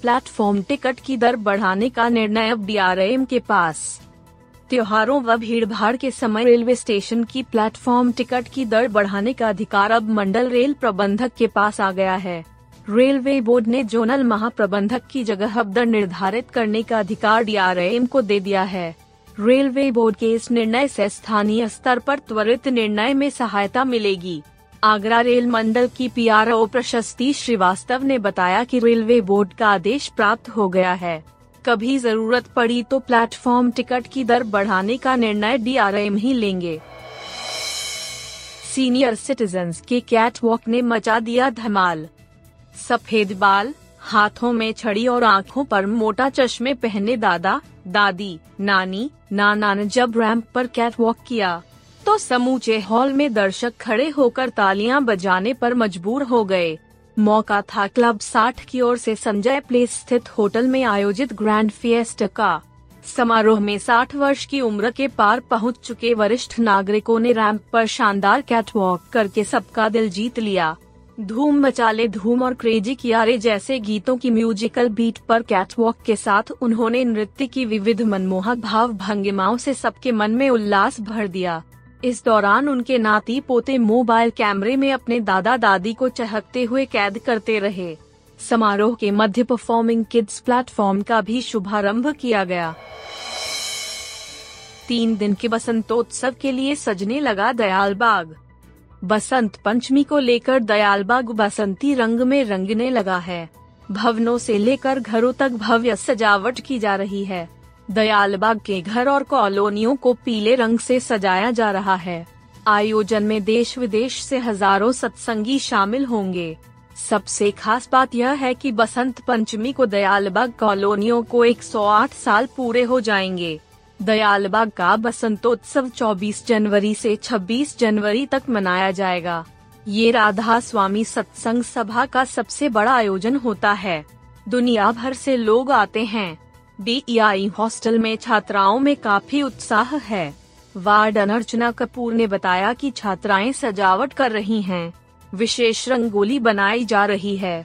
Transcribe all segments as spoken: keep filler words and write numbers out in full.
Platform ticket की दर बढ़ाने का निर्णय अब डीआरएम के पास। त्योहारों व भीड़भाड़ के समय रेलवे स्टेशन की प्लेटफॉर्म टिकट की दर बढ़ाने का अधिकार अब मंडल रेल प्रबंधक के पास आ गया है। रेलवे बोर्ड ने जोनल महाप्रबंधक की जगह अब दर निर्धारित करने का अधिकार डीआरएम को दे दिया है। रेलवे बोर्ड के इस निर्णय से स्थानीय स्तर पर त्वरित निर्णय में सहायता मिलेगी। आगरा रेल मंडल की पीआरओ प्रशस्ती श्रीवास्तव ने बताया कि रेलवे बोर्ड का आदेश प्राप्त हो गया है। कभी जरूरत पड़ी तो प्लेटफॉर्म टिकट की दर बढ़ाने का निर्णय डीआरएम ही लेंगे। सीनियर सिटीजन्स के कैटवॉक ने मचा दिया धमाल। सफेद बाल, हाथों में छड़ी और आंखों पर मोटा चश्मे पहने दादा, दादी, नानी, नाना ने जब रैंप पर कैटवॉक किया तो समूचे हॉल में दर्शक खड़े होकर तालियां बजाने पर मजबूर हो गए। मौका था क्लब साठ की ओर से संजय प्लेस स्थित होटल में आयोजित ग्रैंड फेस्ट का। समारोह में साठ वर्ष की उम्र के पार पहुंच चुके वरिष्ठ नागरिकों ने रैंप पर शानदार कैटवॉक करके सबका दिल जीत लिया। धूम मचाले धूम और क्रेजी कियारे जैसे गीतों की म्यूजिकल बीट पर कैटवॉक के साथ उन्होंने नृत्य की विविध मनमोहक भाव भंगिमाओं से सबके मन में उल्लास भर दिया। इस दौरान उनके नाती पोते मोबाइल कैमरे में अपने दादा दादी को चहकते हुए कैद करते रहे। समारोह के मध्य परफॉर्मिंग किड्स प्लेटफॉर्म का भी शुभारंभ किया गया। तीन दिन के बसंतोत्सव के लिए सजने लगा दयालबाग। बसंत पंचमी को लेकर दयालबाग बसंती रंग में रंगने लगा है। भवनों से लेकर घरों तक भव्य सजावट की जा रही है। दयालबाग के घर और कॉलोनियों को पीले रंग से सजाया जा रहा है। आयोजन में देश विदेश से हजारों सत्संगी शामिल होंगे। सबसे खास बात यह है कि बसंत पंचमी को दयालबाग कॉलोनियों को एक सौ आठ साल पूरे हो जाएंगे। दयालबाग का बसंतोत्सव चौबीस जनवरी से छब्बीस जनवरी तक मनाया जाएगा। ये राधा स्वामी सत्संग सभा का सबसे बड़ा आयोजन होता है। दुनिया भर से लोग आते हैं। बी आई हॉस्टल में छात्राओं में काफी उत्साह है। वार्डन अर्चना कपूर ने बताया कि छात्राएं सजावट कर रही हैं। विशेष रंगोली बनाई जा रही है।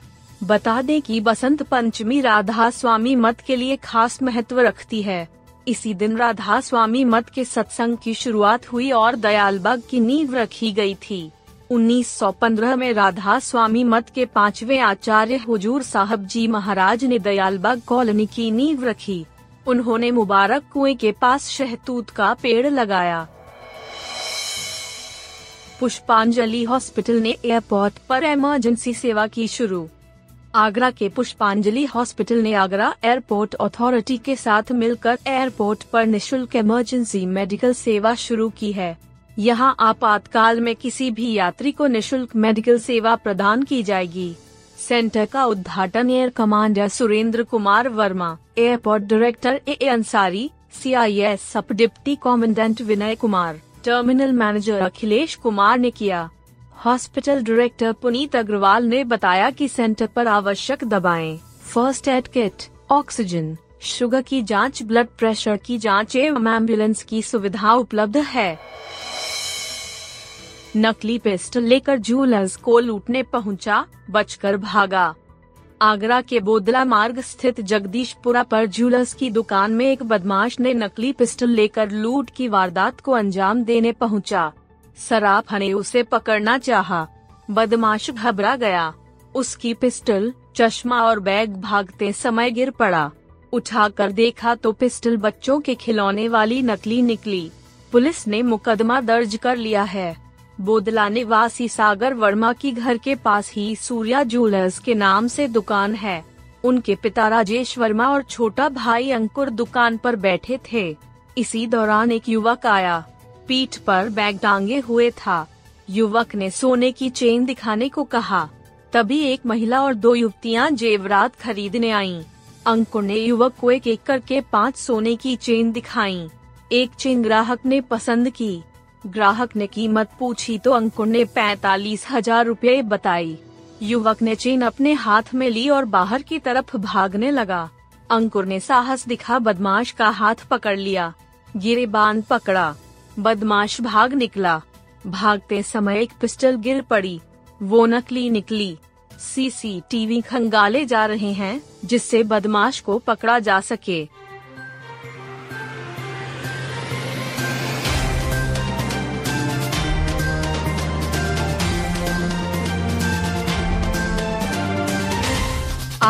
बता दें कि बसंत पंचमी राधा स्वामी मत के लिए खास महत्व रखती है। इसी दिन राधा स्वामी मत के सत्संग की शुरुआत हुई और दयालबाग की नींव रखी गई थी। उन्नीस सौ पंद्रह में राधा स्वामी मत के पांचवे आचार्य हुजूर साहब जी महाराज ने दयालबाग कॉलोनी की नींव रखी। उन्होंने मुबारक कुएं के पास शहतूत का पेड़ लगाया। पुष्पांजलि हॉस्पिटल ने एयरपोर्ट पर इमरजेंसी सेवा की शुरू। आगरा के पुष्पांजलि हॉस्पिटल ने आगरा एयरपोर्ट अथॉरिटी के साथ मिलकर एयरपोर्ट पर निःशुल्क इमरजेंसी मेडिकल सेवा शुरू की है। यहाँ आपातकाल में किसी भी यात्री को निशुल्क मेडिकल सेवा प्रदान की जाएगी। सेंटर का उद्घाटन air commander Surendra Kumar Verma, airport director A Ansari, CIS sub deputy commandant Vinay Kumar, terminal manager Akhilesh Kumar ने किया। हॉस्पिटल डायरेक्टर पुनीत अग्रवाल ने बताया कि सेंटर पर आवश्यक दवाएं, first aid kit, oxygen, sugar की जाँच, ब्लड प्रेशर की जाँच एवं एम्बुलेंस की सुविधा उपलब्ध है। नकली पिस्टल लेकर ज्वेलर्स को लूटने पहुंचा, बचकर भागा। आगरा के बोदला मार्ग स्थित जगदीशपुरा पर ज्वेलर्स की दुकान में एक बदमाश ने नकली पिस्टल लेकर लूट की वारदात को अंजाम देने पहुंचा। सराफा ने उसे पकड़ना चाहा, बदमाश घबरा गया। उसकी पिस्टल, चश्मा और बैग भागते समय गिर पड़ा। उठाकर देखा तो पिस्टल बच्चों के खिलौने वाली नकली निकली। पुलिस ने मुकदमा दर्ज कर लिया है। बोदला निवासी सागर वर्मा की घर के पास ही सूर्या ज्वेलर्स के नाम से दुकान है। उनके पिता राजेश वर्मा और छोटा भाई अंकुर दुकान पर बैठे थे। इसी दौरान एक युवक आया। पीठ पर बैग टांगे हुए था। युवक ने सोने की चेन दिखाने को कहा। तभी एक महिला और दो युवतियां जेवरात खरीदने आईं। अंकुर ने युवक को एक एक करके पांच सोने की चेन दिखाईं। एक चेन ग्राहक ने पसंद की। ग्राहक ने कीमत पूछी तो अंकुर ने पैतालीस हजार रूपए बताई। युवक ने चेन अपने हाथ में ली और बाहर की तरफ भागने लगा। अंकुर ने साहस दिखा बदमाश का हाथ पकड़ लिया, गिरेबान पकड़ा, बदमाश भाग निकला। भागते समय एक पिस्टल गिर पड़ी, वो नकली निकली। सीसीटीवी खंगाले जा रहे हैं जिससे बदमाश को पकड़ा जा सके।